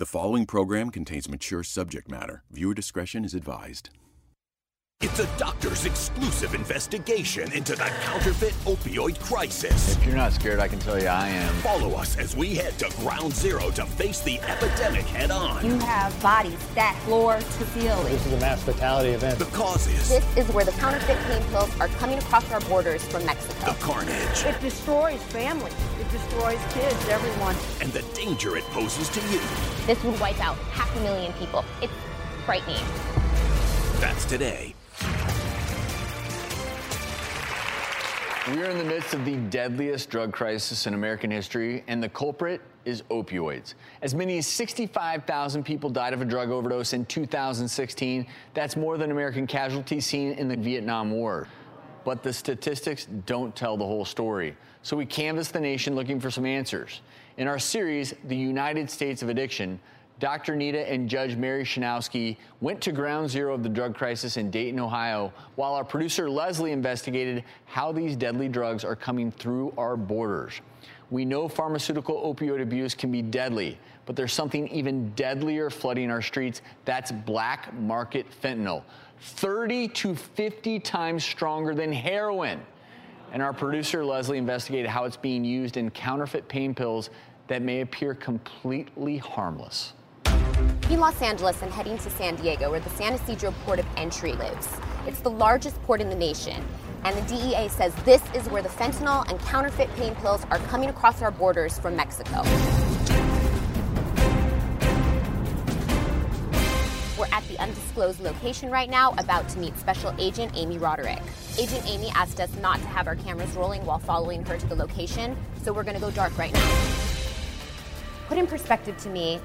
The following program contains mature subject matter. Viewer discretion is advised. It's a doctor's exclusive investigation into the counterfeit opioid crisis. If you're not scared, I can tell you I am. Follow us as we head to ground zero to face the epidemic head on. You have bodies stacked floor to ceiling. This is a mass fatality event. The causes. This is where the counterfeit pain pills are coming across our borders from Mexico. The carnage. It destroys families. It destroys kids, everyone. And the danger it poses to you. This would wipe out 500,000 people. It's frightening. That's today. We are in the midst of the deadliest drug crisis in American history, and the culprit is opioids. As many as 65,000 people died of a drug overdose in 2016. That's more than American casualties seen in the Vietnam War. But the statistics don't tell the whole story. So we canvassed the nation looking for some answers. In our series, The United States of Addiction, Dr. Nita and Judge Mary Sheinowski went to ground zero of the drug crisis in Dayton, Ohio, while our producer Leslie investigated how these deadly drugs are coming through our borders. We know pharmaceutical opioid abuse can be deadly, but there's something even deadlier flooding our streets. That's black market fentanyl, 30 to 50 times stronger than heroin. And our producer Leslie investigated how it's being used in counterfeit pain pills that may appear completely harmless. In Los Angeles, I'm heading to San Diego, where the San Ysidro port of entry lives. It's the largest port in the nation, and the DEA says this is where the fentanyl and counterfeit pain pills are coming across our borders from Mexico. We're at the undisclosed location right now, about to meet Special Agent Amy Roderick. Agent Amy asked us not to have our cameras rolling while following her to the location, so we're going to go dark right now. Put in perspective to me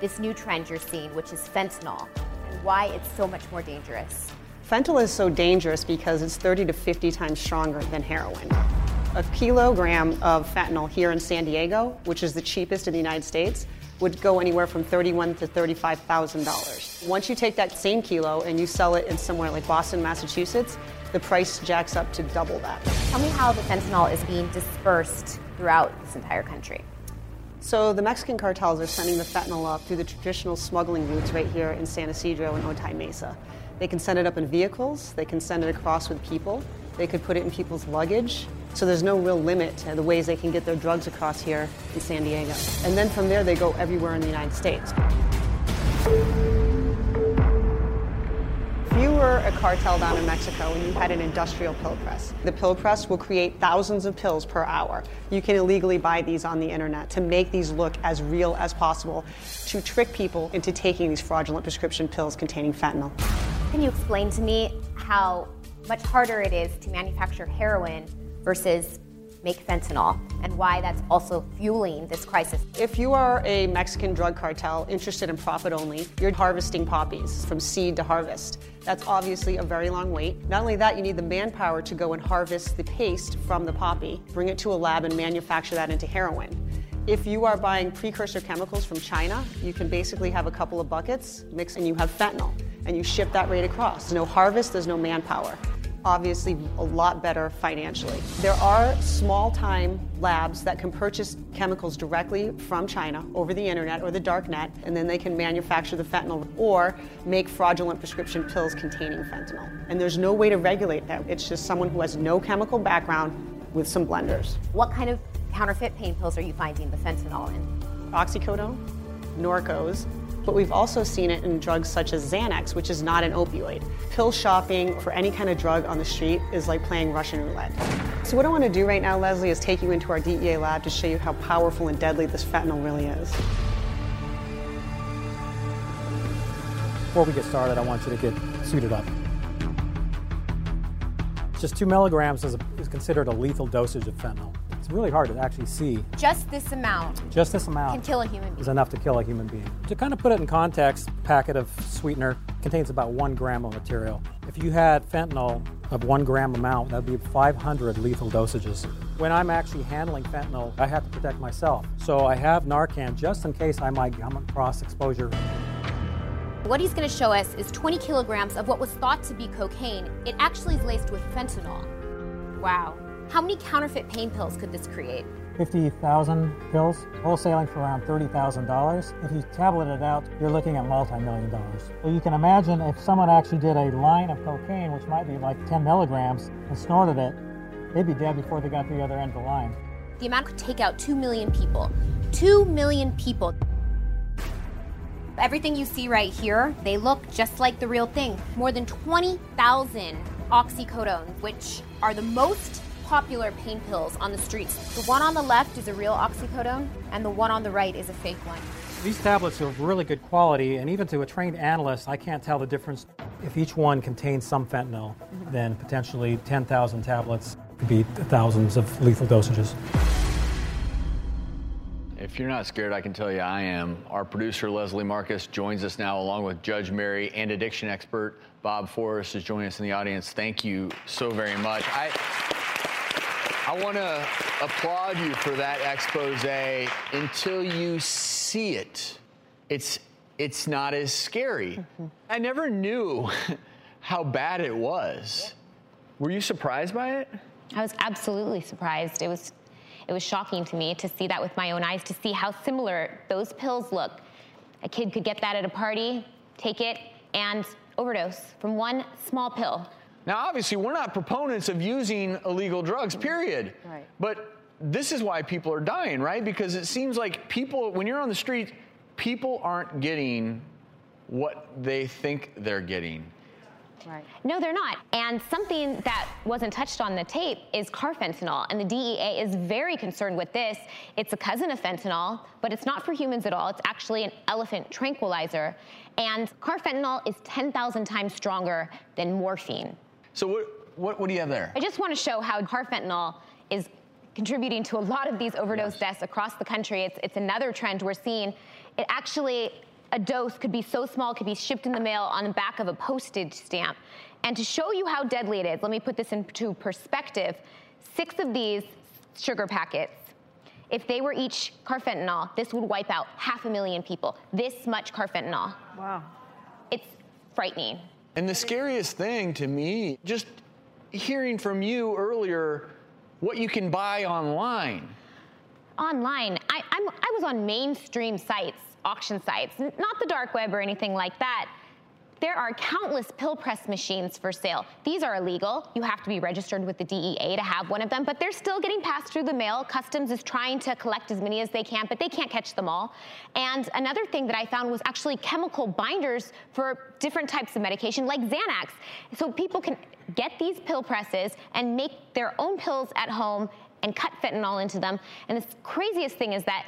this new trend you're seeing, which is fentanyl, and why it's so much more dangerous. Fentanyl is so dangerous because it's 30 to 50 times stronger than heroin. A kilogram of fentanyl here in San Diego, which is the cheapest in the United States, would go anywhere from $31,000 to $35,000. Once you take that same kilo and you sell it in somewhere like Boston, Massachusetts, the price jacks up to double that. Tell me how the fentanyl is being dispersed throughout this entire country. So the Mexican cartels are sending the fentanyl up through the traditional smuggling routes right here in San Ysidro and Otay Mesa. They can send it up in vehicles, they can send it across with people, they could put it in people's luggage. So there's no real limit to the ways they can get their drugs across here in San Diego. And then from there they go everywhere in the United States. If you were a cartel down in Mexico and you had an industrial pill press, the pill press will create thousands of pills per hour. You can illegally buy these on the internet to make these look as real as possible, to trick people into taking these fraudulent prescription pills containing fentanyl. Can you explain to me how much harder it is to manufacture heroin versus make fentanyl, and why that's also fueling this crisis? If you are a Mexican drug cartel interested in profit only, you're harvesting poppies from seed to harvest. That's obviously a very long wait. Not only that, you need the manpower to go and harvest the paste from the poppy, bring it to a lab and manufacture that into heroin. If you are buying precursor chemicals from China, you can basically have a couple of buckets, mix, and you have fentanyl, and you ship that right across. There's no harvest, there's no manpower. Obviously a lot better financially. There are small-time labs that can purchase chemicals directly from China over the internet or the dark net, and then they can manufacture the fentanyl or make fraudulent prescription pills containing fentanyl. And there's no way to regulate that. It's just someone who has no chemical background with some blenders. What kind of counterfeit pain pills are you finding the fentanyl in? Oxycodone, Norcos, but we've also seen it in drugs such as Xanax, which is not an opioid. Pill shopping for any kind of drug on the street is like playing Russian roulette. So what I want to do right now, Leslie, is take you into our DEA lab to show you how powerful and deadly this fentanyl really is. Before we get started, I want you to get suited up. Just 2 milligrams is considered a lethal dosage of fentanyl. It's really hard to actually see. Just this amount can kill a human being. Is enough to kill a human being. To kind of put it in context, a packet of sweetener contains about 1 gram of material. If you had fentanyl of 1 gram amount, that would be 500 lethal dosages. When I'm actually handling fentanyl, I have to protect myself. So I have Narcan just in case I might come across exposure. What he's going to show us is 20 kilograms of what was thought to be cocaine. It actually is laced with fentanyl. Wow. How many counterfeit pain pills could this create? 50,000 pills, wholesaling for around $30,000. If you tablet it out, you're looking at multi-million dollars. So you can imagine if someone actually did a line of cocaine, which might be like 10 milligrams, and snorted it, they'd be dead before they got to the other end of the line. The amount could take out 2 million people. 2 million people. Everything you see right here, they look just like the real thing. More than 20,000 oxycodones, which are the most popular pain pills on the streets. The one on the left is a real oxycodone, and the one on the right is a fake one. These tablets are really good quality, and even to a trained analyst, I can't tell the difference. If each one contains some fentanyl, then potentially 10,000 tablets could be thousands of lethal dosages. If you're not scared, I can tell you I am. Our producer, Leslie Marcus, joins us now along with Judge Mary and addiction expert Bob Forrest is joining us in the audience. Thank you so very much. I want to applaud you for that expose. Until you see it, it's not as scary. I never knew how bad it was. Were you surprised by it? I was absolutely surprised. It was shocking to me to see that with my own eyes, to see how similar those pills look. A kid could get that at a party, take it, and overdose from one small pill. Now, obviously, we're not proponents of using illegal drugs, period. Right. But this is why people are dying, right? Because it seems like people, when you're on the street, people aren't getting what they think they're getting. Right. No, they're not. And something that wasn't touched on the tape is carfentanil, and the DEA is very concerned with this. It's a cousin of fentanyl, but it's not for humans at all. It's actually an elephant tranquilizer. And carfentanil is 10,000 times stronger than morphine. So what do you have there? I just want to show how carfentanil is contributing to a lot of these overdose deaths across the country. It's another trend we're seeing. It actually, a dose could be so small, it could be shipped in the mail on the back of a postage stamp. And to show you how deadly it is, let me put this into perspective. 6 of these sugar packets, if they were each carfentanil, this would wipe out 500,000 people. This much carfentanil. Wow. It's frightening. And the scariest thing to me, just hearing from you earlier, what you can buy online. Online, I was on mainstream sites, auction sites, not the dark web or anything like that. There are countless pill press machines for sale. These are illegal. You have to be registered with the DEA to have one of them, but they're still getting passed through the mail. Customs is trying to collect as many as they can, but they can't catch them all. And another thing that I found was actually chemical binders for different types of medication, like Xanax. So people can get these pill presses and make their own pills at home and cut fentanyl into them. And the craziest thing is that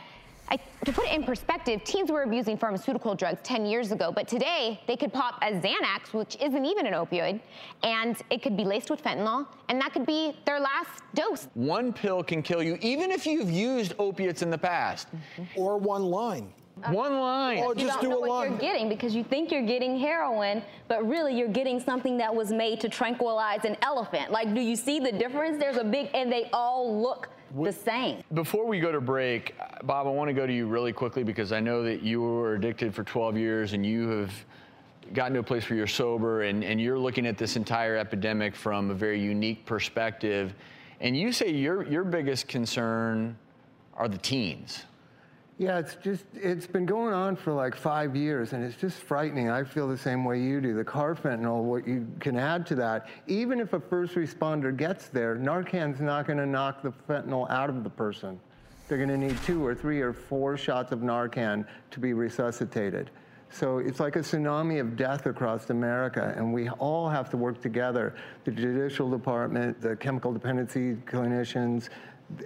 to put it in perspective, teens were abusing pharmaceutical drugs 10 years ago, but today they could pop a Xanax, which isn't even an opioid, and it could be laced with fentanyl, and that could be their last dose. One pill can kill you, even if you've used opiates in the past. Or one line. One line. Or just do a line. You don't know what you're getting because you think you're getting heroin, but really you're getting something that was made to tranquilize an elephant. Like, do you see the difference? There's a big, and they all look the same. Before we go to break, Bob, I want to go to you really quickly because I know that you were addicted for 12 years and you have gotten to a place where you're sober and you're looking at this entire epidemic from a very unique perspective. And you say your biggest concern are the teens. Yeah, it's been going on for like 5 years, and it's just frightening. I feel the same way you do. The carfentanil, what you can add to that, even if a first responder gets there, Narcan's not gonna knock the fentanyl out of the person. They're gonna need 2 or 3 or 4 shots of Narcan to be resuscitated. So it's like a tsunami of death across America, and we all have to work together. The judicial department, the chemical dependency clinicians,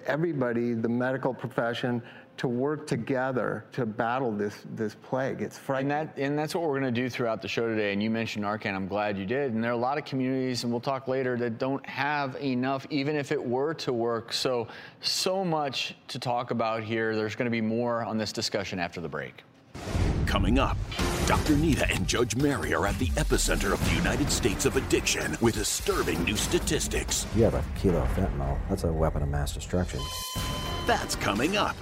everybody, the medical profession, to work together to battle this plague. It's frightening. And that's what we're gonna do throughout the show today. And you mentioned Narcan, I'm glad you did. And there are a lot of communities, and we'll talk later, that don't have enough, even if it were to work. So much to talk about here. There's gonna be more on this discussion after the break. Coming up, Dr. Nita and Judge Mary are at the epicenter of the United States of addiction with disturbing new statistics. You have a kilo of fentanyl. That's a weapon of mass destruction. That's coming up.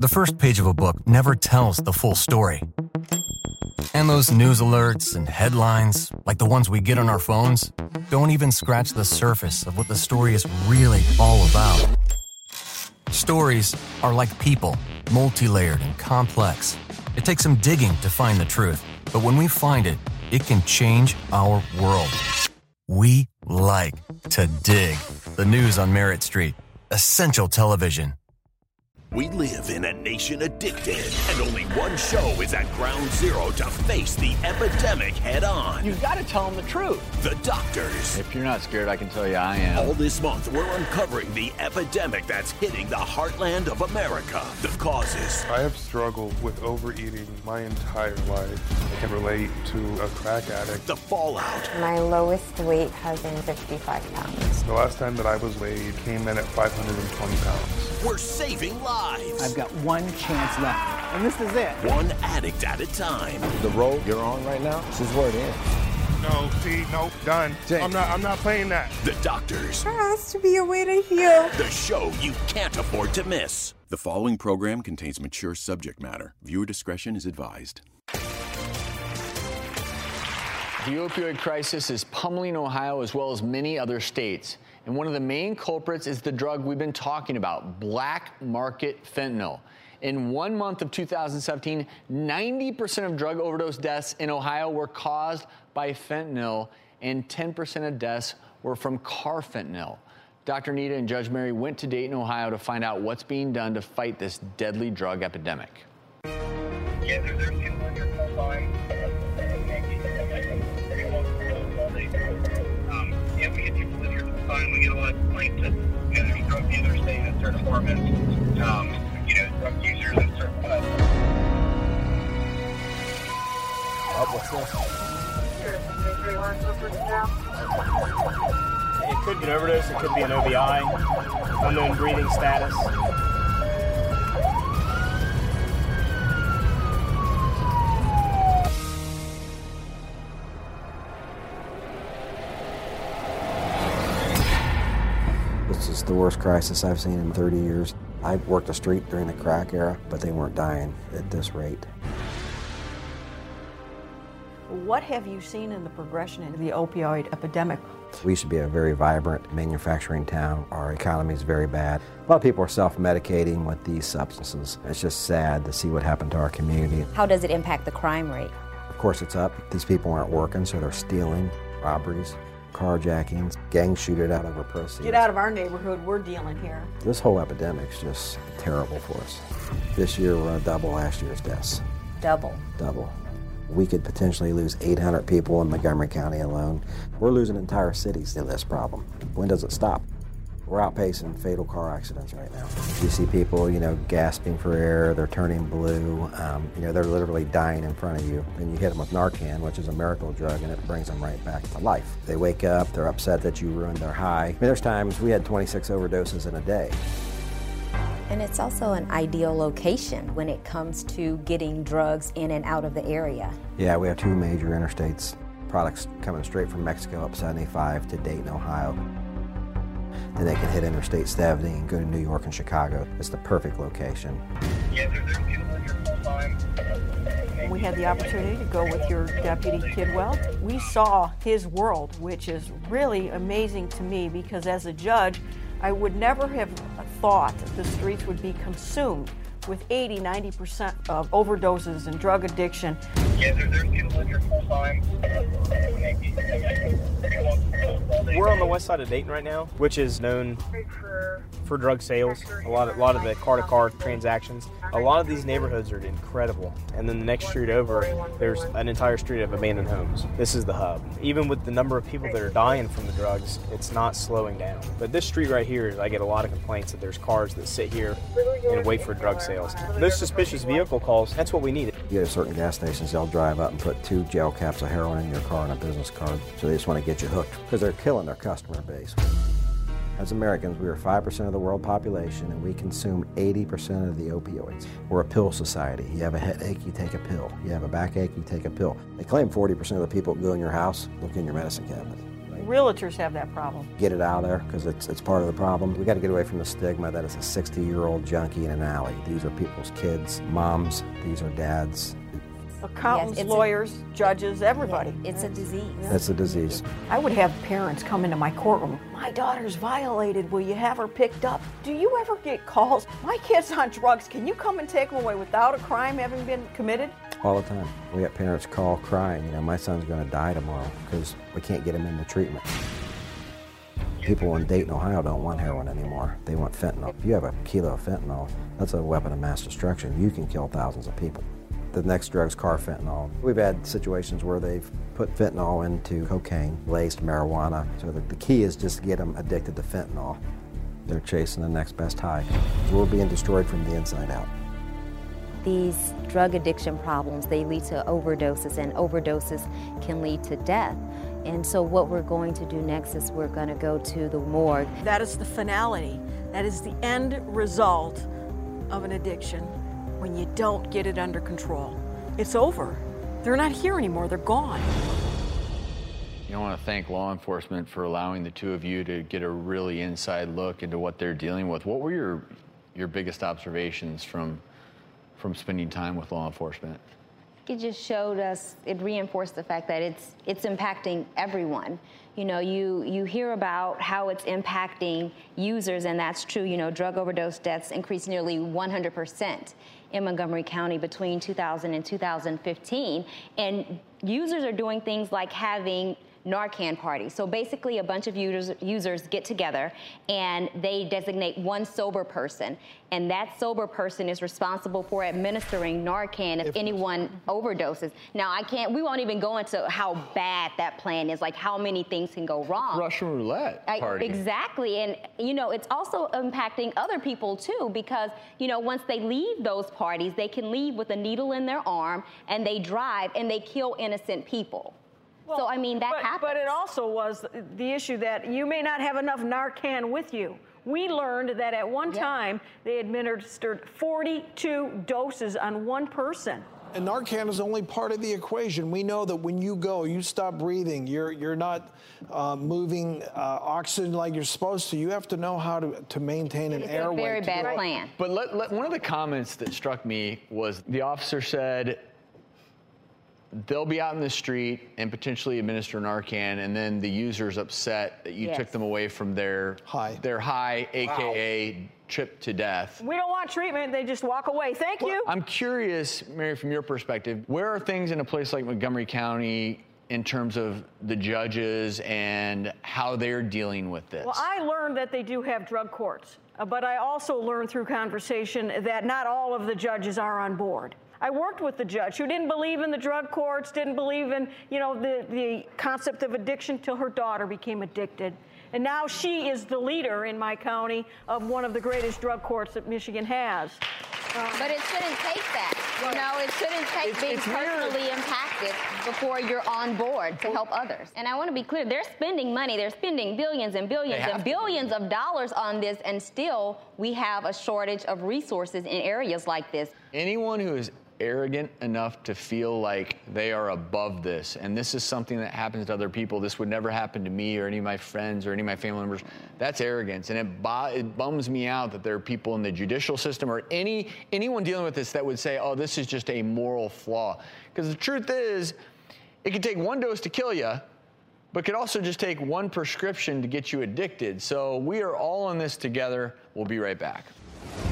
The first page of a book never tells the full story. And those news alerts and headlines, like the ones we get on our phones, don't even scratch the surface of what the story is really all about. Stories are like people, multi-layered and complex. It takes some digging to find the truth, but when we find it, it can change our world. We like to dig. The news on Merritt Street. Essential Television. We live in a nation addicted, and only one show is at ground zero to face the epidemic head on. You've got to tell them the truth. The Doctors. If you're not scared, I can tell you I am. All this month, we're uncovering the epidemic that's hitting the heartland of America. The causes. I have struggled with overeating my entire life. I can relate to a crack addict. The fallout. My lowest weight has been 55 pounds. The last time that I was weighed came in at 520 pounds. We're saving lives. I've got one chance left, and this is it. One addict at a time. The road you're on right now, this is where it ends. No, see, no, done. James. I'm not playing that. The Doctors. There has to be a way to heal. The show you can't afford to miss. The following program contains mature subject matter. Viewer discretion is advised. The opioid crisis is pummeling Ohio as well as many other states. And one of the main culprits is the drug we've been talking about, black market fentanyl. In 1 month of 2017, 90% of drug overdose deaths in Ohio were caused by fentanyl, and 10% of deaths were from carfentanyl. Dr. Nita and Judge Mary went to Dayton, Ohio to find out what's being done to fight this deadly drug epidemic. Yeah, there's people in your pipeline. We get people in your pipeline. We get a lot of complaints that, there's drug users staying in certain apartments, drug users in certain places. What's this? It could be an overdose. It could be an OBI, unknown breathing status. It's the worst crisis I've seen in 30 years. I worked the street during the crack era, but they weren't dying at this rate. What have you seen in the progression of the opioid epidemic? We used to be a very vibrant manufacturing town. Our economy is very bad. A lot of people are self-medicating with these substances. It's just sad to see what happened to our community. How does it impact the crime rate? Of course, it's up. These people aren't working, so they're stealing, robberies, carjackings, gang shooting out of our proceeds. Get out of our neighborhood, we're dealing here. This whole epidemic's just terrible for us. This year we're gonna double last year's deaths. Double? Double. We could potentially lose 800 people in Montgomery County alone. We're losing entire cities to this problem. When does it stop? We're outpacing fatal car accidents right now. You see people, gasping for air, they're turning blue, they're literally dying in front of you. And you hit them with Narcan, which is a miracle drug, and it brings them right back to life. They wake up, they're upset that you ruined their high. There's times we had 26 overdoses in a day. And it's also an ideal location when it comes to getting drugs in and out of the area. Yeah, we have two major interstates. Products coming straight from Mexico up 75 to Dayton, Ohio. Then they can hit Interstate 70 and go to New York and Chicago. It's the perfect location. We had the opportunity to go with your Deputy Kidwell. We saw his world, which is really amazing to me because as a judge, I would never have thought that the streets would be consumed with 80-90% of overdoses and drug addiction. Yeah, there's people in here full time. We're on the west side of Dayton right now, which is known for drug sales, a lot of the car-to-car transactions. A lot of these neighborhoods are incredible. And then the next street over, there's an entire street of abandoned homes. This is the hub. Even with the number of people that are dying from the drugs, it's not slowing down. But this street right here, I get a lot of complaints that there's cars that sit here and wait for drug sales. Those suspicious vehicle calls, that's what we need. You go to certain gas stations, they'll drive up and put 2 gel caps of heroin in your car and a business card. So they just want to get you hooked because they're killing their customer base. As Americans, we are 5% of the world population and we consume 80% of the opioids. We're a pill society. You have a headache, you take a pill. You have a backache, you take a pill. They claim 40% of the people who go in your house look in your medicine cabinet. Realtors have that problem. Get it out of there because it's part of the problem. We got to get away from the stigma that it's a 60-year-old junkie in an alley. These are people's kids, moms, these are dads. Accountants, lawyers, judges, everybody. Yeah, it's a disease. It's a disease. I would have parents come into my courtroom. My daughter's violated. Will you have her picked up? Do you ever get calls? My kid's on drugs. Can you come and take them away without a crime having been committed? All the time. We got parents call crying, you know, my son's going to die tomorrow because we can't get him into treatment. People in Dayton, Ohio don't want heroin anymore. They want fentanyl. If you have a kilo of fentanyl, that's a weapon of mass destruction. You can kill thousands of people. The next drug's carfentanil. We've had situations where they've put fentanyl into cocaine, laced marijuana. So the key is just to get them addicted to fentanyl. They're chasing the next best high. We're being destroyed from the inside out. These drug addiction problems, they lead to overdoses, and overdoses can lead to death. And so what we're going to do next is we're going to go to the morgue. That is the finality. That is the end result of an addiction. When you don't get it under control, it's over. They're not here anymore, they're gone. I want to thank law enforcement for allowing the two of you to get a really inside look into what they're dealing with. What were your biggest observations from spending time with law enforcement? It just showed us, it reinforced the fact that it's impacting everyone. You know, you hear about how it's impacting users, and that's true. You know, drug overdose deaths increased nearly 100% in Montgomery County between 2000 and 2015. And users are doing things like having Narcan parties. So basically a bunch of users get together and they designate one sober person, and that sober person is responsible for administering Narcan if anyone overdoses. Now we won't even go into how bad that plan is, like how many things can go wrong. Russian roulette party. Exactly. And you know, it's also impacting other people too, because you know, once they leave those parties, they can leave with a needle in their arm and they drive and they kill innocent people. So, I mean, that happens. But it also was the issue that you may not have enough Narcan with you. We learned that at one time, they administered 42 doses on one person. And Narcan is only part of the equation. We know that when you go, you stop breathing, you're not moving oxygen like you're supposed to. You have to know how to maintain an airway. It's a very bad plan. But one of the comments that struck me was the officer said, they'll be out in the street and potentially administer Narcan, and then the user's upset that you took them away from their high, AKA trip to death. We don't want treatment. They just walk away. Thank you. I'm curious, Mary, from your perspective, where are things in a place like Montgomery County in terms of the judges and how they're dealing with this? Well, I learned that they do have drug courts, but I also learned through conversation that not all of the judges are on board. I worked with the judge who didn't believe in the drug courts, didn't believe in, you know, the concept of addiction till her daughter became addicted. And now she is the leader in my county of one of the greatest drug courts that Michigan has. But it shouldn't take that. You know, it shouldn't take being personally impacted before you're on board to help others. And I want to be clear, they're spending money. They're spending billions and billions and billions of dollars on this, and still we have a shortage of resources in areas like this. Anyone who is arrogant enough to feel like they are above this, and this is something that happens to other people, this would never happen to me or any of my friends or any of my family members, that's arrogance. And it bums me out that there are people in the judicial system or anyone dealing with this that would say, oh, this is just a moral flaw. Because the truth is, it could take one dose to kill you, but could also just take one prescription to get you addicted. So we are all in this together. We'll be right back.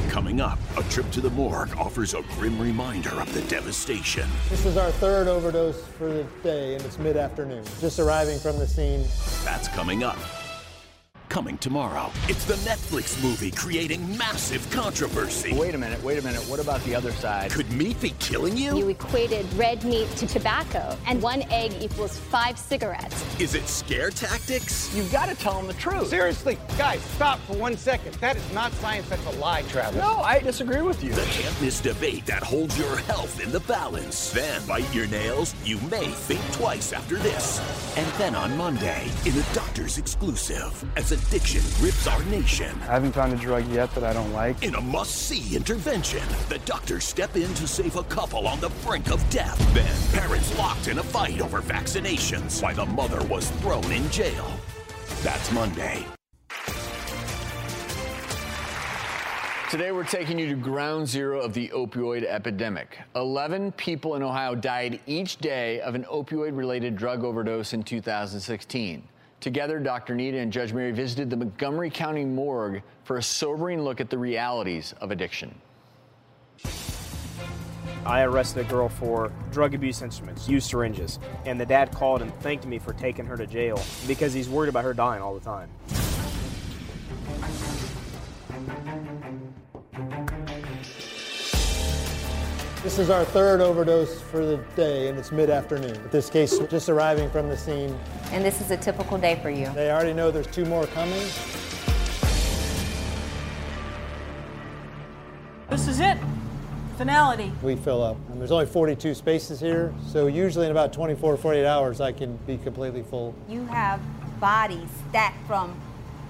Coming up, a trip to the morgue offers a grim reminder of the devastation. This is our third overdose for the day, and it's mid-afternoon. Just arriving from the scene. That's coming up. Coming tomorrow, it's the Netflix movie creating massive controversy. Wait a minute, what about the other side? Could meat be killing you? You equated red meat to tobacco, and 1 egg equals 5 cigarettes. Is it scare tactics? You've got to tell them the truth. Seriously, guys, stop for 1 second. That is not science, that's a lie, Travis. No, I disagree with you. The can't-miss debate that holds your health in the balance. Then, bite your nails, you may think twice after this. And then on Monday, in a doctor's exclusive, as addiction grips our nation. I haven't found a drug yet that I don't like. In a must-see intervention, the doctors step in to save a couple on the brink of death. Then, parents locked in a fight over vaccinations while the mother was thrown in jail. That's Monday. Today we're taking you to ground zero of the opioid epidemic. 11 people in Ohio died each day of an opioid-related drug overdose in 2016. Together, Dr. Nita and Judge Mary visited the Montgomery County morgue for a sobering look at the realities of addiction. I arrested a girl for drug abuse instruments, used syringes, and the dad called and thanked me for taking her to jail because he's worried about her dying all the time. This is our third overdose for the day, and it's mid-afternoon. This case just arriving from the scene. And this is a typical day for you. They already know there's two more coming. This is it. Finality. We fill up. And there's only 42 spaces here, so usually in about 24 to 48 hours, I can be completely full. You have bodies stacked from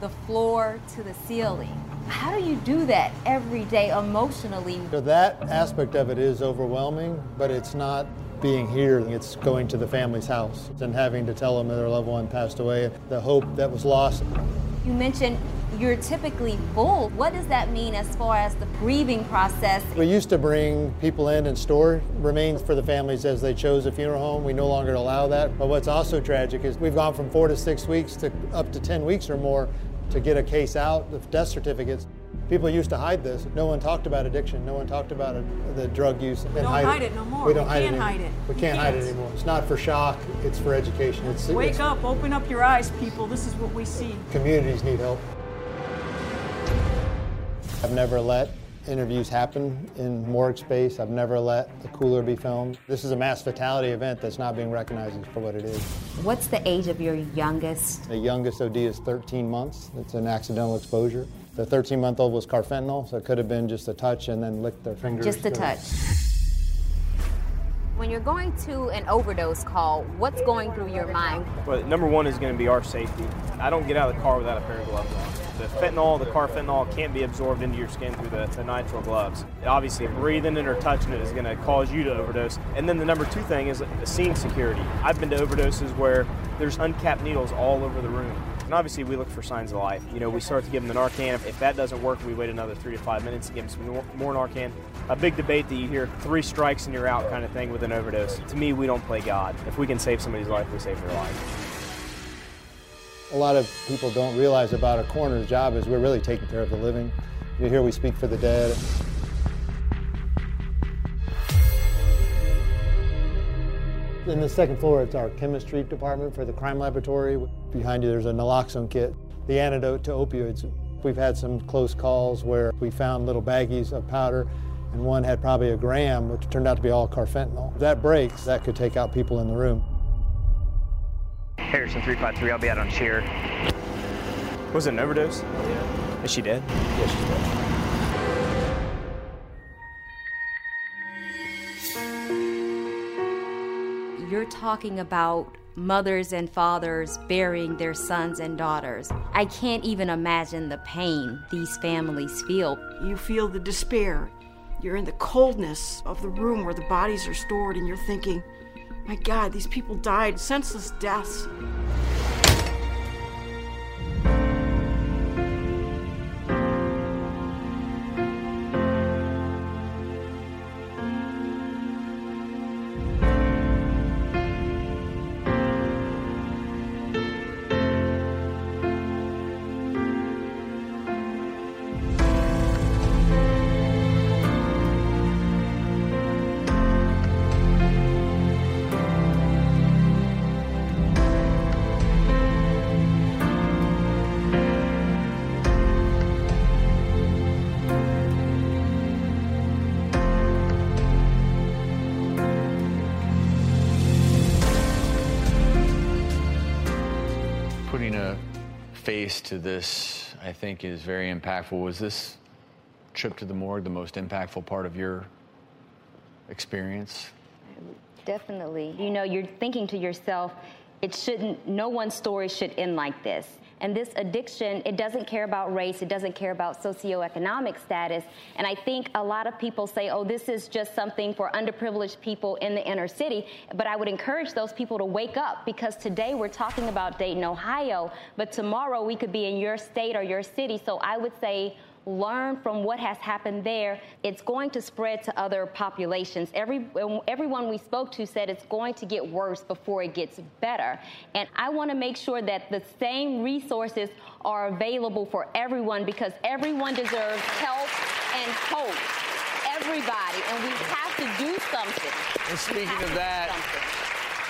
the floor to the ceiling. How do you do that every day emotionally? So that aspect of it is overwhelming, but it's not being here. It's going to the family's house and having to tell them that their loved one passed away, the hope that was lost. You mentioned you're typically full. What does that mean as far as the grieving process? We used to bring people in and store remains for the families as they chose a funeral home. We no longer allow that. But what's also tragic is we've gone from 4 to 6 weeks to up to 10 weeks or more to get a case out of death certificates. People used to hide this. No one talked about addiction. No one talked about the drug use. We don't hide it no more. We can't hide it. We can't hide it anymore. It's not for shock. It's for education. Wake up. Open up your eyes, people. This is what we see. Communities need help. I've never let interviews happen in morgue space. I've never let the cooler be filmed. This is a mass fatality event that's not being recognized for what it is. What's the age of your youngest? The youngest OD is 13 months. It's an accidental exposure. The 13-month-old was carfentanil, so it could have been just a touch and then licked their fingers. Just a touch. When you're going to an overdose call, what's going through your mind? Well, number one is going to be our safety. I don't get out of the car without a pair of gloves on. The fentanyl, the carfentanil can't be absorbed into your skin through the nitrile gloves. Obviously, breathing it or touching it is going to cause you to overdose. And then the number two thing is the scene security. I've been to overdoses where there's uncapped needles all over the room. And obviously, we look for signs of life. You know, we start to give them the Narcan. If that doesn't work, we wait another 3 to 5 minutes to give them some more Narcan. A big debate that you hear, 3 strikes and you're out kind of thing with an overdose. To me, we don't play God. If we can save somebody's life, we save their life. A lot of people don't realize about a coroner's job is we're really taking care of the living. You hear we speak for the dead. In the second floor, it's our chemistry department for the crime laboratory. Behind you, there's a naloxone kit, the antidote to opioids. We've had some close calls where we found little baggies of powder, and one had probably 1 gram, which turned out to be all carfentanil. If that breaks, that could take out people in the room. Harrison 353, I'll be out on cheer. Was it an overdose? Yeah. Is she dead? Yeah, she's dead. You're talking about mothers and fathers burying their sons and daughters. I can't even imagine the pain these families feel. You feel the despair. You're in the coldness of the room where the bodies are stored, and you're thinking, my God, these people died senseless deaths. Face to this, I think, is very impactful. Was this trip to the morgue the most impactful part of your experience? Definitely. You know, you're thinking to yourself, no one's story should end like this. And this addiction, it doesn't care about race, it doesn't care about socioeconomic status. And I think a lot of people say, oh, this is just something for underprivileged people in the inner city. But I would encourage those people to wake up, because today we're talking about Dayton, Ohio, but tomorrow we could be in your state or your city. So I would say learn from what has happened there, it's going to spread to other populations. Everyone we spoke to said it's going to get worse before it gets better. And I want to make sure that the same resources are available for everyone, because everyone deserves help and hope. Everybody. And we have to do something. And speaking of that,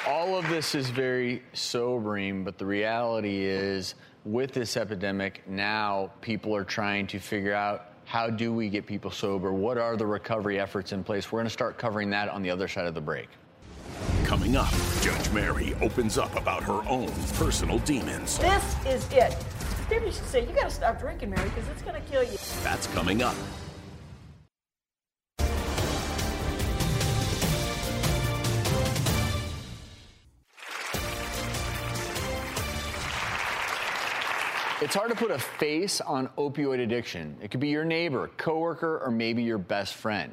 all of this is very sobering, but the reality is, with this epidemic, now people are trying to figure out, how do we get people sober? What are the recovery efforts in place? We're going to start covering that on the other side of the break. Coming up, Judge Mary opens up about her own personal demons. This is it. People should say, you got to stop drinking, Mary, because it's going to kill you. That's coming up. It's hard to put a face on opioid addiction. It could be your neighbor, coworker, or maybe your best friend.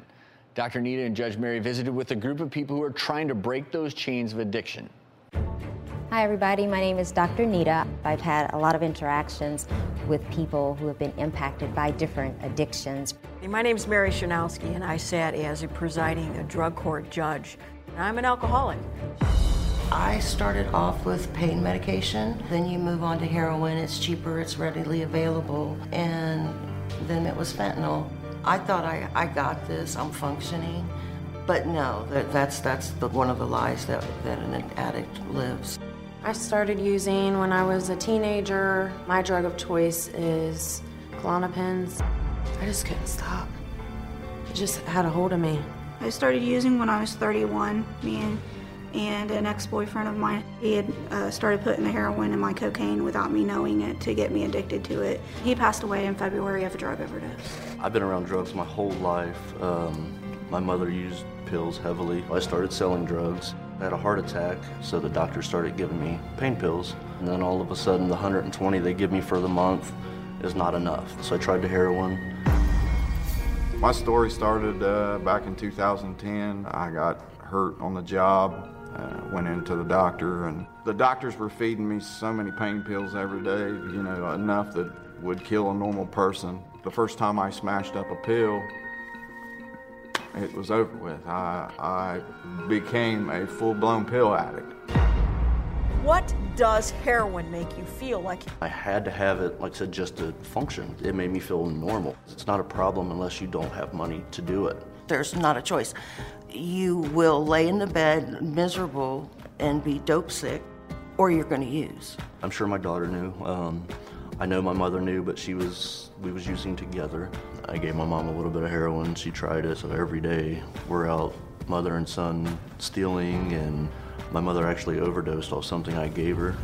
Dr. Nita and Judge Mary visited with a group of people who are trying to break those chains of addiction. Hi, everybody. My name is Dr. Nita. I've had a lot of interactions with people who have been impacted by different addictions. My name is Mary Sheinowski, and I sat as a presiding drug court judge. I'm an alcoholic. I started off with pain medication, then you move on to heroin. It's cheaper, it's readily available, and then it was fentanyl. I thought I got this, I'm functioning, but no, that's one of the lies that an addict lives. I started using when I was a teenager. My drug of choice is Klonopins. I just couldn't stop. It just had a hold of me. I started using when I was 31, and an ex-boyfriend of mine, he had started putting the heroin in my cocaine without me knowing it to get me addicted to it. He passed away in February of a drug overdose. I've been around drugs my whole life. My mother used pills heavily. I started selling drugs. I had a heart attack, so the doctor started giving me pain pills. And then all of a sudden, the 120 they give me for the month is not enough. So I tried the heroin. My story started back in 2010. I got hurt on the job. Went into the doctor, and the doctors were feeding me so many pain pills every day, you know, enough that would kill a normal person. The first time I smashed up a pill, it was over with. I became a full-blown pill addict. What does heroin make you feel like? I had to have it, like I said, just to function. It made me feel normal. It's not a problem unless you don't have money to do it. There's not a choice. You will lay in the bed miserable and be dope sick, or you're going to use. I'm sure my daughter knew. I know my mother knew, but we was using together. I gave my mom a little bit of heroin. She tried it, so every day we're out, mother and son, stealing, and my mother actually overdosed on something I gave her.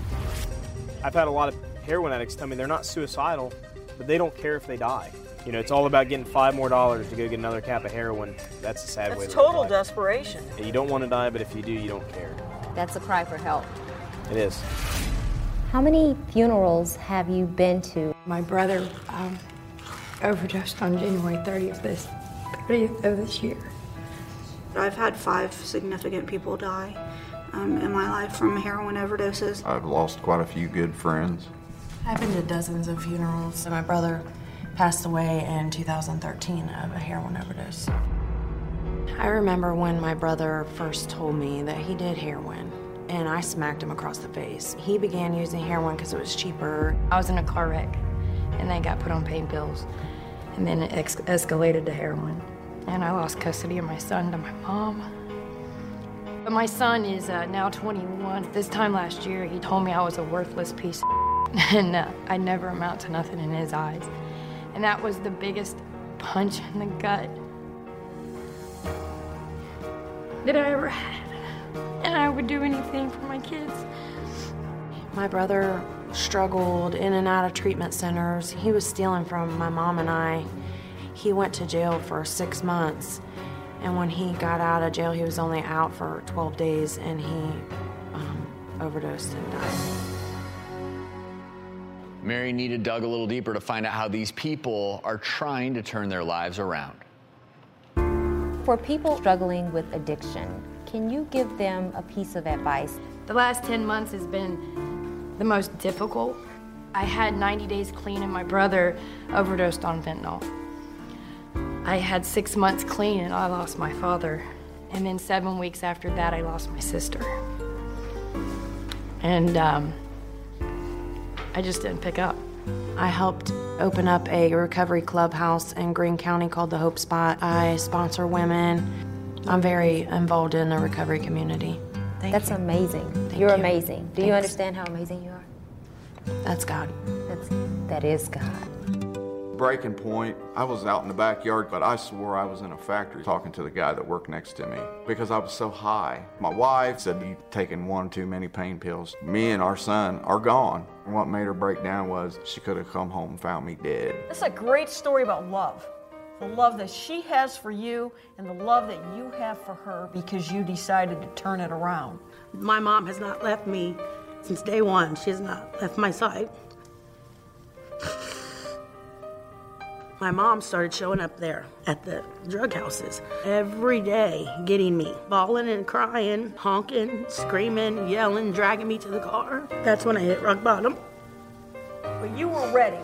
I've had a lot of heroin addicts tell me they're not suicidal, but they don't care if they die. You know, it's all about getting $5 more to go get another cap of heroin. That's a sad way to live. It's total desperation. You don't want to die, but if you do, you don't care. That's a cry for help. It is. How many funerals have you been to? My brother overdosed on January 30th of this year. I've had 5 significant people die in my life from heroin overdoses. I've lost quite a few good friends. I've been to dozens of funerals. My brother passed away in 2013 of a heroin overdose. I remember when my brother first told me that he did heroin, and I smacked him across the face. He began using heroin because it was cheaper. I was in a car wreck, and they got put on pain pills, and then it escalated to heroin. And I lost custody of my son to my mom. But my son is now 21. This time last year, he told me I was a worthless piece of and I never amount to nothing in his eyes. And that was the biggest punch in the gut that I ever had. And I would do anything for my kids. My brother struggled in and out of treatment centers. He was stealing from my mom and I. He went to jail for 6 months. And when he got out of jail, he was only out for 12 days, and he overdosed and died. Mary Nita dug a little deeper to find out how these people are trying to turn their lives around. For people struggling with addiction, can you give them a piece of advice? The last 10 months has been the most difficult. I had 90 days clean and my brother overdosed on fentanyl. I had 6 months clean and I lost my father. And then 7 weeks after that, I lost my sister. And I just didn't pick up. I helped open up a recovery clubhouse in Greene County called the Hope Spot. I sponsor women. I'm very involved in the recovery community. That's amazing. You're amazing. Do you understand how amazing you are? That's God. That is God. Breaking point, I was out in the backyard, but I swore I was in a factory talking to the guy that worked next to me because I was so high. My wife said, you've taken one too many pain pills. Me and our son are gone. And what made her break down was she could have come home and found me dead. That's a great story about love. The love that she has for you and the love that you have for her because you decided to turn it around. My mom has not left me. Since day one, she has not left my side. My mom started showing up there at the drug houses every day, getting me, bawling and crying, honking, screaming, yelling, dragging me to the car. That's when I hit rock bottom. But you were ready.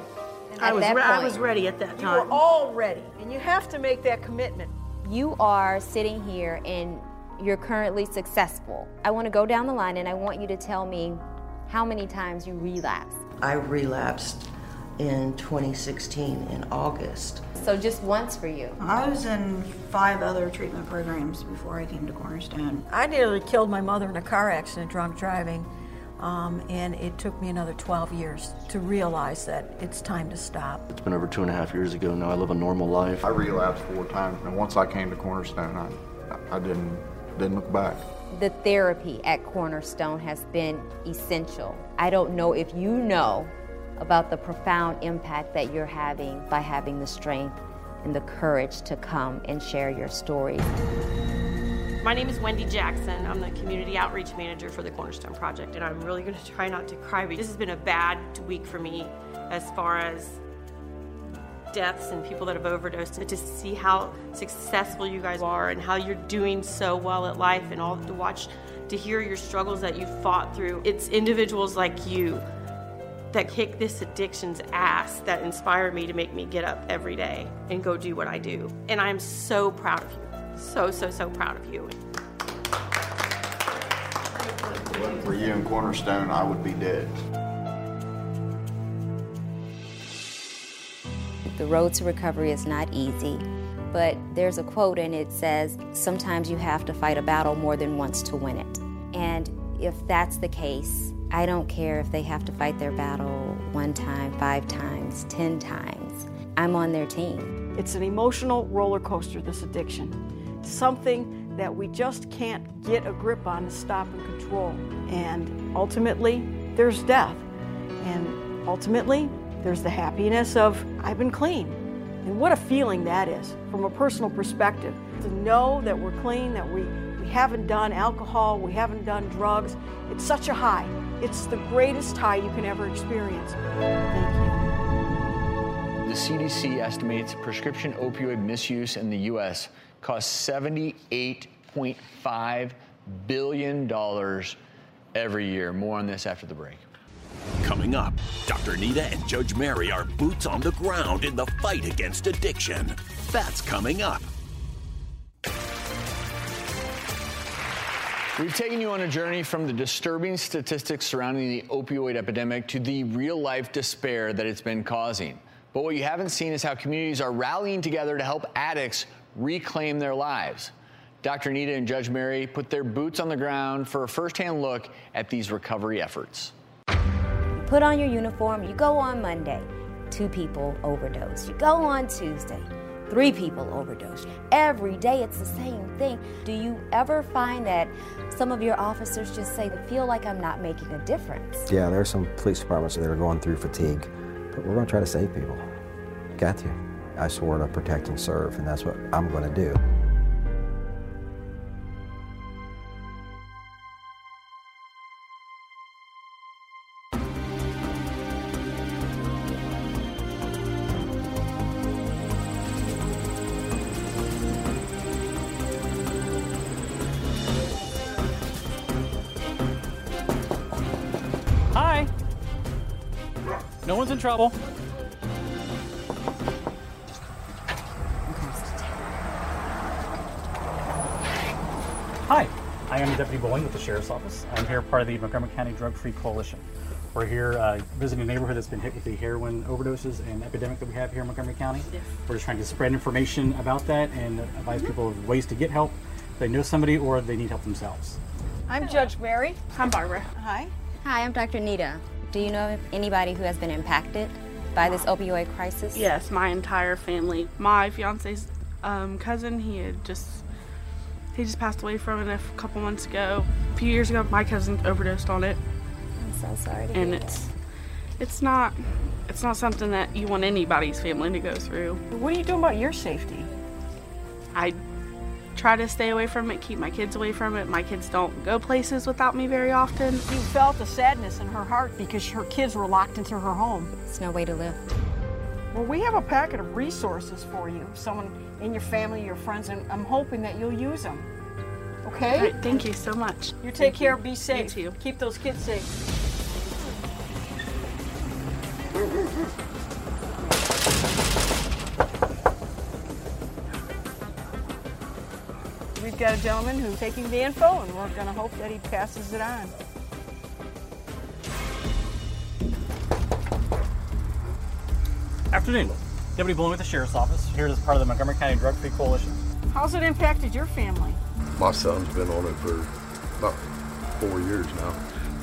I was ready at that time. You were all ready, and you have to make that commitment. You are sitting here and you're currently successful. I want to go down the line and I want you to tell me how many times you relapsed. I relapsed in 2016 in August. So just once for you. I was in 5 other treatment programs before I came to Cornerstone. I nearly killed my mother in a car accident drunk driving, and it took me another 12 years to realize that it's time to stop. It's been over 2.5 years ago now. I live a normal life. I relapsed 4 times, and once I came to Cornerstone, I didn't look back. The therapy at Cornerstone has been essential. I don't know if you know about the profound impact that you're having by having the strength and the courage to come and share your story. My name is Wendy Jackson. I'm the community outreach manager for the Cornerstone Project, and I'm really gonna try not to cry. This has been a bad week for me as far as deaths and people that have overdosed, to see how successful you guys are and how you're doing so well at life, and all to watch, to hear your struggles that you fought through. It's individuals like you that kick this addiction's ass that inspire me to make me get up every day and go do what I do. And I'm so proud of you. So, so, so proud of you. If it wasn't for you and Cornerstone, I would be dead. The road to recovery is not easy, but there's a quote and it says, sometimes you have to fight a battle more than once to win it. And if that's the case, I don't care if they have to fight their battle 1 time, 5 times, 10 times. I'm on their team. It's an emotional roller coaster, this addiction. Something that we just can't get a grip on to stop and control. And ultimately, there's death. And ultimately, there's the happiness of, I've been clean. And what a feeling that is from a personal perspective. To know that we're clean, that we haven't done alcohol, we haven't done drugs. It's such a high. It's the greatest high you can ever experience. Thank you. The CDC estimates prescription opioid misuse in the U.S. costs $78.5 billion every year. More on this after the break. Coming up, Dr. Nita and Judge Mary are boots on the ground in the fight against addiction. That's coming up. We've taken you on a journey from the disturbing statistics surrounding the opioid epidemic to the real-life despair that it's been causing. But what you haven't seen is how communities are rallying together to help addicts reclaim their lives. Dr. Nita and Judge Mary put their boots on the ground for a first-hand look at these recovery efforts. Put on your uniform, you go on Monday, 2 people overdose. You go on Tuesday, 3 people overdose. Every day it's the same thing. Do you ever find that some of your officers just say, I feel like I'm not making a difference? Yeah, there are some police departments that are going through fatigue, but we're gonna try to save people. Got to. I swore to protect and serve, and that's what I'm gonna do. Someone's in trouble. Hi, I am Deputy Bowling with the Sheriff's Office. I'm here part of the Montgomery County Drug-Free Coalition. We're here visiting a neighborhood that's been hit with the heroin overdoses and epidemic that we have here in Montgomery County. Yes. We're just trying to spread information about that and advise people of ways to get help if they know somebody or they need help themselves. I'm Judge Mary. I'm Barbara. Hi. Hi, I'm Dr. Nita. Do you know of anybody who has been impacted by this opioid crisis? Yes, my entire family. My fiance's cousin, he just passed away from it a couple months ago. A few years ago, my cousin overdosed on it. I'm so sorry to hear that. It's not something that you want anybody's family to go through. What are you doing about your safety? I try to stay away from it, keep my kids away from it. My kids don't go places without me very often. You felt the sadness in her heart because her kids were locked into her home. It's no way to live. Well, we have a packet of resources for you. Someone in your family, your friends, and I'm hoping that you'll use them. Okay? All right, thank you so much. You take care, be safe. You too. Keep those kids safe. We've got a gentleman who's taking the info, and we're gonna hope that he passes it on. Afternoon. Deputy Bowling with the Sheriff's Office, here as part of the Montgomery County Drug-Free Coalition. How's it impacted your family? My son's been on it for about 4 years now.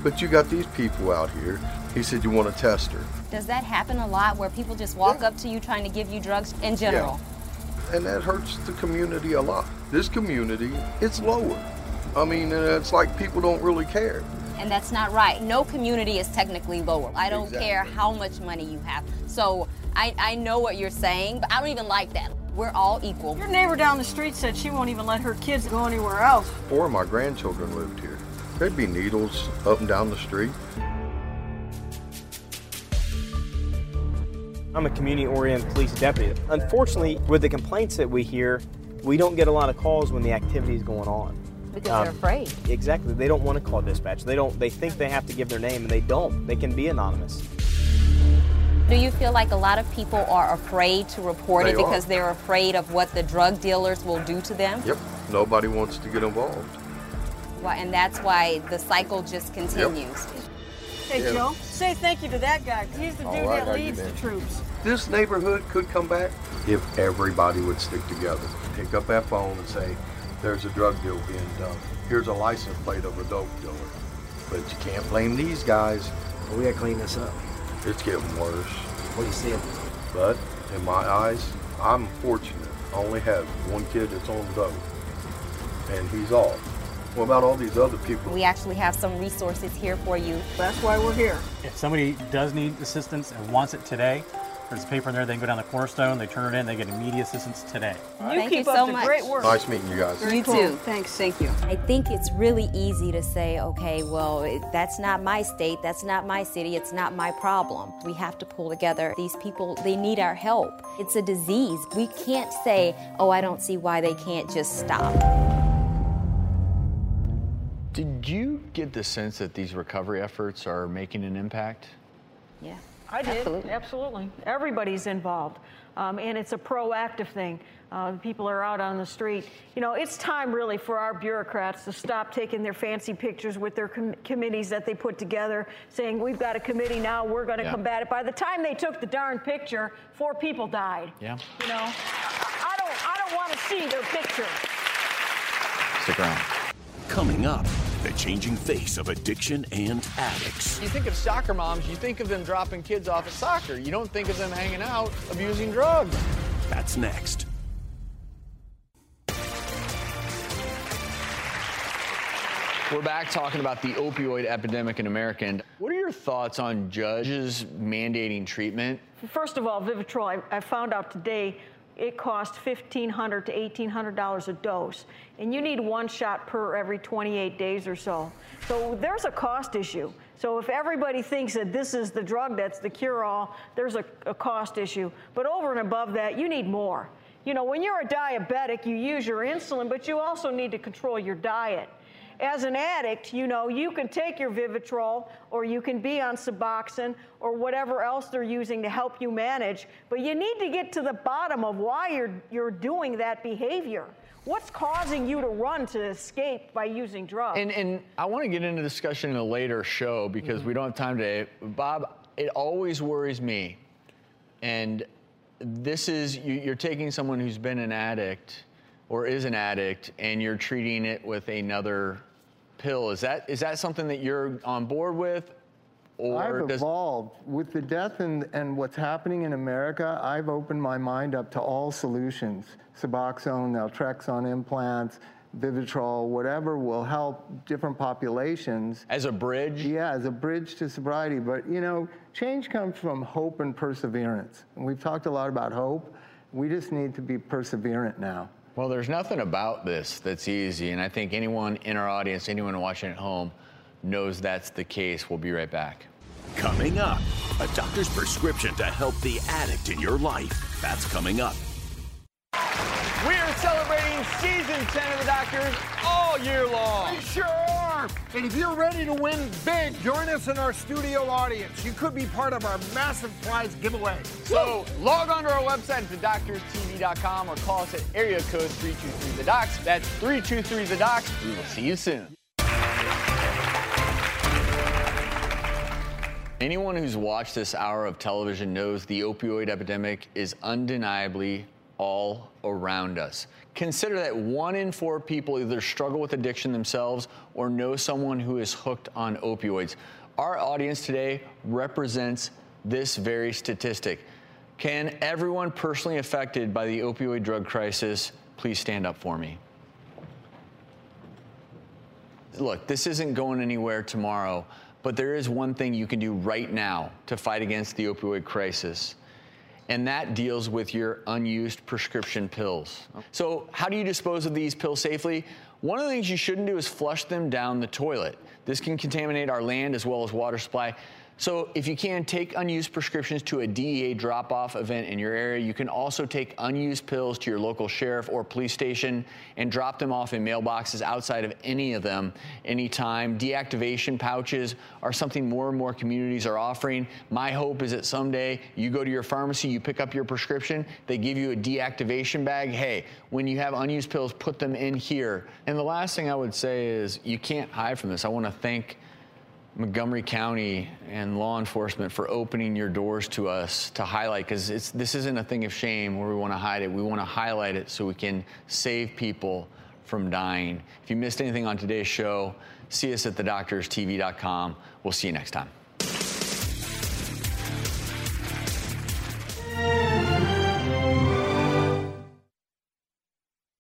But you got these people out here. He said you want to test her. Does that happen a lot where people just walk up to you trying to give you drugs in general? Yeah. And that hurts the community a lot. This community, it's lower. I mean, it's like people don't really care. And that's not right. No community is technically lower. I don't care how much money you have. So I know what you're saying, but I don't even like that. We're all equal. Your neighbor down the street said she won't even let her kids go anywhere else. 4 of my grandchildren lived here. There'd be needles up and down the street. I'm a community-oriented police deputy. Unfortunately, with the complaints that we hear, we don't get a lot of calls when the activity is going on. Because they're afraid. Exactly. They don't want to call dispatch. They think they have to give their name, and they don't. They can be anonymous. Do you feel like a lot of people are afraid to report it because they're afraid of what the drug dealers will do to them? Yep. Nobody wants to get involved. Well, and that's why the cycle just continues. Yep. Hey, Joe, say thank you to that guy. He's the dude that leads the troops. This neighborhood could come back if everybody would stick together. Pick up that phone and say, there's a drug deal being done. Here's a license plate of a dope dealer. But you can't blame these guys. Well, we got to clean this up. It's getting worse. What do you see? But in my eyes, I'm fortunate. I only have 1 kid that's on drugs, and he's off. What about all these other people? We actually have some resources here for you. That's why we're here. If somebody does need assistance and wants it today, there's a paper in there. They can go down the Cornerstone. They turn it in. They get immediate assistance today. Thank you so much. Great work. Nice meeting you guys. You too. Thanks. Thank you. I think it's really easy to say, okay, well, that's not my state. That's not my city. It's not my problem. We have to pull together. These people, they need our help. It's a disease. We can't say, oh, I don't see why they can't just stop. Did you get the sense that these recovery efforts are making an impact? Yeah. I did, absolutely. Everybody's involved, and it's a proactive thing. People are out on the street. You know, it's time really for our bureaucrats to stop taking their fancy pictures with their committees that they put together, saying we've got a committee now, we're going to combat it. By the time they took the darn picture, 4 people died. Yeah. You know, I don't want to see their picture. Stick around. Coming up. The changing face of addiction and addicts. You think of soccer moms, you think of them dropping kids off at soccer. You don't think of them hanging out, abusing drugs. That's next. We're back talking about the opioid epidemic in America. And what are your thoughts on judges mandating treatment? First of all, Vivitrol, I found out today, it costs $1,500 to $1,800 a dose. And you need 1 shot per every 28 days or so. So there's a cost issue. So if everybody thinks that this is the drug that's the cure-all, there's a cost issue. But over and above that, you need more. You know, when you're a diabetic, you use your insulin, but you also need to control your diet. as an addict, you know, you can take your Vivitrol or you can be on Suboxone or whatever else they're using to help you manage, but you need to get to the bottom of why you're doing that behavior. What's causing you to run to escape by using drugs? And I want to get into discussion in a later show because we don't have time today. Bob, it always worries me, and this is, you're taking someone who's been an addict or is an addict and you're treating it with another pill. Is that something that you're on board with? Or I've evolved. With the death and what's happening in America, I've opened my mind up to all solutions. Suboxone, naltrexone implants, Vivitrol, whatever will help different populations. As a bridge? Yeah, as a bridge to sobriety. But, you know, change comes from hope and perseverance. And we've talked a lot about hope. We just need to be perseverant now. Well, there's nothing about this that's easy. And I think anyone in our audience, anyone watching at home, knows that's the case. We'll be right back. Coming up, a doctor's prescription to help the addict in your life. That's coming up. We're celebrating season 10 of The Doctors all year long. We sure are. And if you're ready to win big, join us in our studio audience. You could be part of our massive prize giveaway. So log on to our website at thedoctorstv.com or call us at area code 323-THE-DOCS. That's 323-THE-DOCS. We will see you soon. Anyone who's watched this hour of television knows the opioid epidemic is undeniably all around us. Consider that 1 in 4 people either struggle with addiction themselves or know someone who is hooked on opioids. Our audience today represents this very statistic. Can everyone personally affected by the opioid drug crisis please stand up for me? Look, this isn't going anywhere tomorrow. But there is one thing you can do right now to fight against the opioid crisis, and that deals with your unused prescription pills. So how do you dispose of these pills safely? One of the things you shouldn't do is flush them down the toilet. This can contaminate our land as well as water supply. So if you can, take unused prescriptions to a DEA drop-off event in your area. You can also take unused pills to your local sheriff or police station and drop them off in mailboxes outside of any of them anytime. Deactivation pouches are something more and more communities are offering. My hope is that someday you go to your pharmacy, you pick up your prescription, they give you a deactivation bag. Hey, when you have unused pills, put them in here. And the last thing I would say is you can't hide from this. I want to thank Montgomery County and law enforcement for opening your doors to us to highlight, because this isn't a thing of shame where we want to hide it. We want to highlight it so we can save people from dying. If you missed anything on today's show, see us at thedoctorstv.com. We'll see you next time.